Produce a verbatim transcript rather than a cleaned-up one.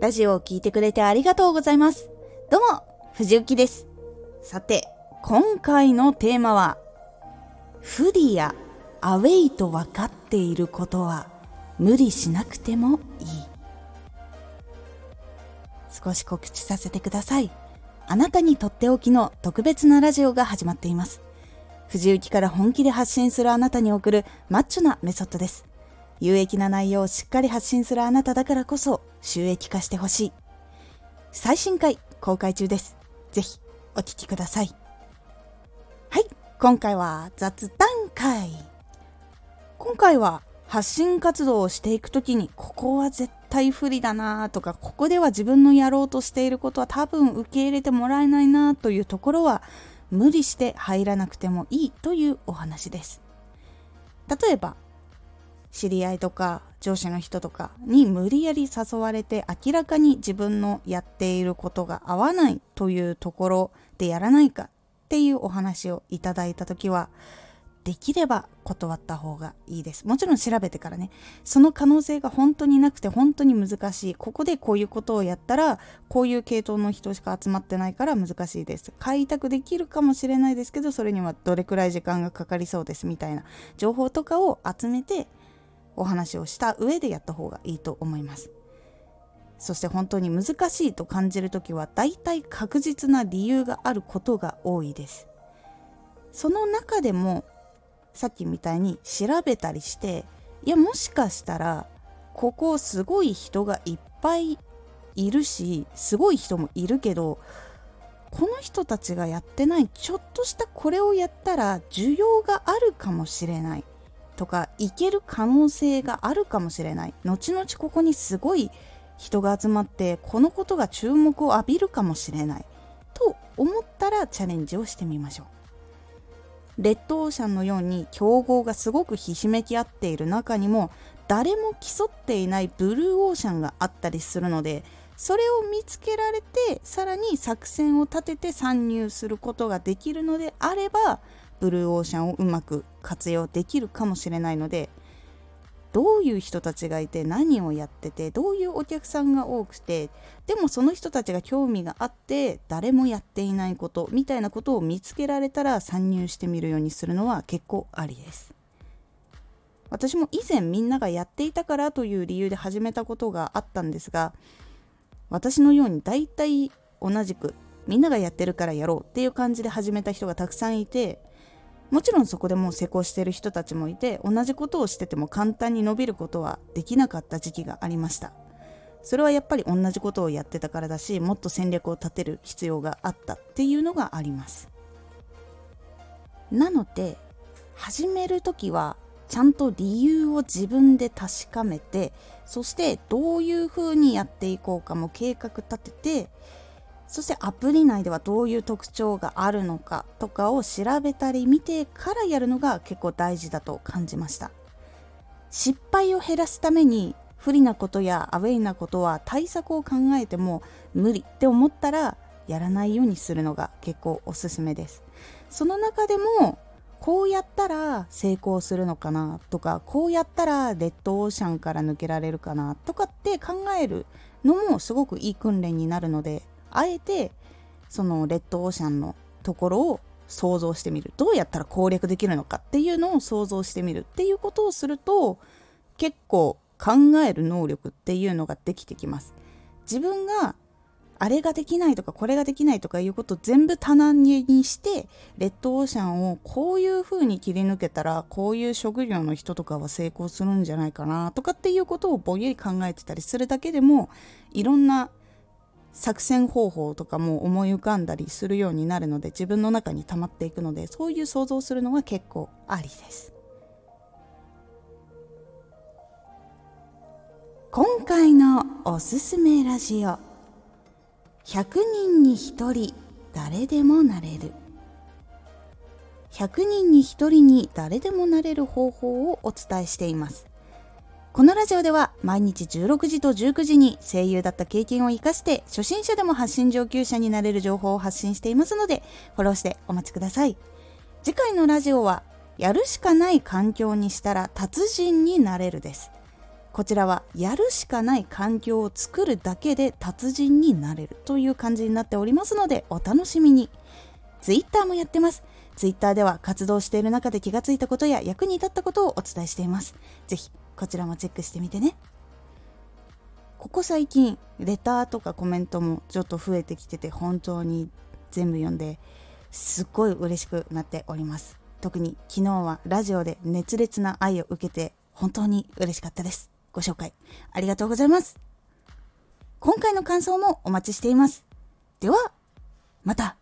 ラジオを聞いてくれてありがとうございます。どうも、藤幸です。さて、今回のテーマは、不利やアウェイと分かっていることは無理しなくてもいい。少し告知させてください。あなたにとっておきの特別なラジオが始まっています。藤幸から本気で発信するあなたに送るマッチョなメソッドです。有益な内容をしっかり発信するあなただからこそ収益化してほしい。最新回公開中です。ぜひお聞きください。はい、今回は雑談会。今回は発信活動をしていくときに、ここは絶対不利だなとか、ここでは自分のやろうとしていることは多分受け入れてもらえないなというところは無理して入らなくてもいいというお話です。例えば知り合いとか上司の人とかに無理やり誘われて、明らかに自分のやっていることが合わないというところでやらないかっていうお話をいただいたときは、できれば断った方がいいです。もちろん調べてからね。その可能性が本当になくて本当に難しい。ここでこういうことをやったらこういう系統の人しか集まってないから難しいです。開拓できるかもしれないですけど、それにはどれくらい時間がかかりそうですみたいな情報とかを集めてお話をした上でやった方がいいと思います。そして本当に難しいと感じるときは、大体確実な理由があることが多いです。その中でもさっきみたいに調べたりして、いや、もしかしたらここすごい人がいっぱいいるし、すごい人もいるけど、この人たちがやってないちょっとしたこれをやったら需要があるかもしれないとか、いける可能性があるかもしれない。後々ここにすごい人が集まって、このことが注目を浴びるかもしれない。と思ったらチャレンジをしてみましょう。レッドオーシャンのように競合がすごくひしめき合っている中にも、誰も競っていないブルーオーシャンがあったりするので、それを見つけられて、さらに作戦を立てて参入することができるのであれば、ブルーオーシャンをうまく活用できるかもしれないので、どういう人たちがいて、何をやってて、どういうお客さんが多くて、でもその人たちが興味があって誰もやっていないことみたいなことを見つけられたら参入してみるようにするのは結構ありです。私も以前みんながやっていたからという理由で始めたことがあったんですが、私のように大体同じくみんながやってるからやろうっていう感じで始めた人がたくさんいて、もちろんそこでもう成功している人たちもいて、同じことをしてても簡単に伸びることはできなかった時期がありました。それはやっぱり同じことをやってたからだし、もっと戦略を立てる必要があったっていうのがあります。なので、始めるときはちゃんと理由を自分で確かめて、そしてどういうふうにやっていこうかも計画立てて、そしてアプリ内ではどういう特徴があるのかとかを調べたり見てからやるのが結構大事だと感じました。失敗を減らすために不利なことやアウェイなことは対策を考えても無理って思ったらやらないようにするのが結構おすすめです。その中でもこうやったら成功するのかなとか、こうやったらレッドオーシャンから抜けられるかなとかって考えるのもすごくいい訓練になるので、あえてそのレッドオーシャンのところを想像してみる、どうやったら攻略できるのかっていうのを想像してみるっていうことをすると、結構考える能力っていうのができてきます。自分があれができないとかこれができないとかいうことを全部棚にして、レッドオーシャンをこういう風に切り抜けたらこういう職業の人とかは成功するんじゃないかなとかっていうことをぼんやり考えてたりするだけでも、いろんな作戦方法とかも思い浮かんだりするようになるので、自分の中に溜まっていくので、そういう想像するのが結構ありです。今回のおすすめラジオ、ひゃくにんにひとり誰でもなれる。ひゃくにんにひとりに誰でもなれる方法をお伝えしています。このラジオでは毎日じゅうろくじとじゅうくじに声優だった経験を生かして初心者でも発信上級者になれる情報を発信していますので、フォローしてお待ちください。次回のラジオは、やるしかない環境にしたら達人になれるです。こちらはやるしかない環境を作るだけで達人になれるという感じになっておりますので、お楽しみに。ツイッターもやってます。ツイッターでは活動している中で気がついたことや役に立ったことをお伝えしています。ぜひこちらもチェックしてみてね。ここ最近レターとかコメントもちょっと増えてきてて、本当に全部読んですっごい嬉しくなっております。特に昨日はラジオで熱烈な愛を受けて本当に嬉しかったです。ご紹介ありがとうございます。今回の感想もお待ちしています。ではまた。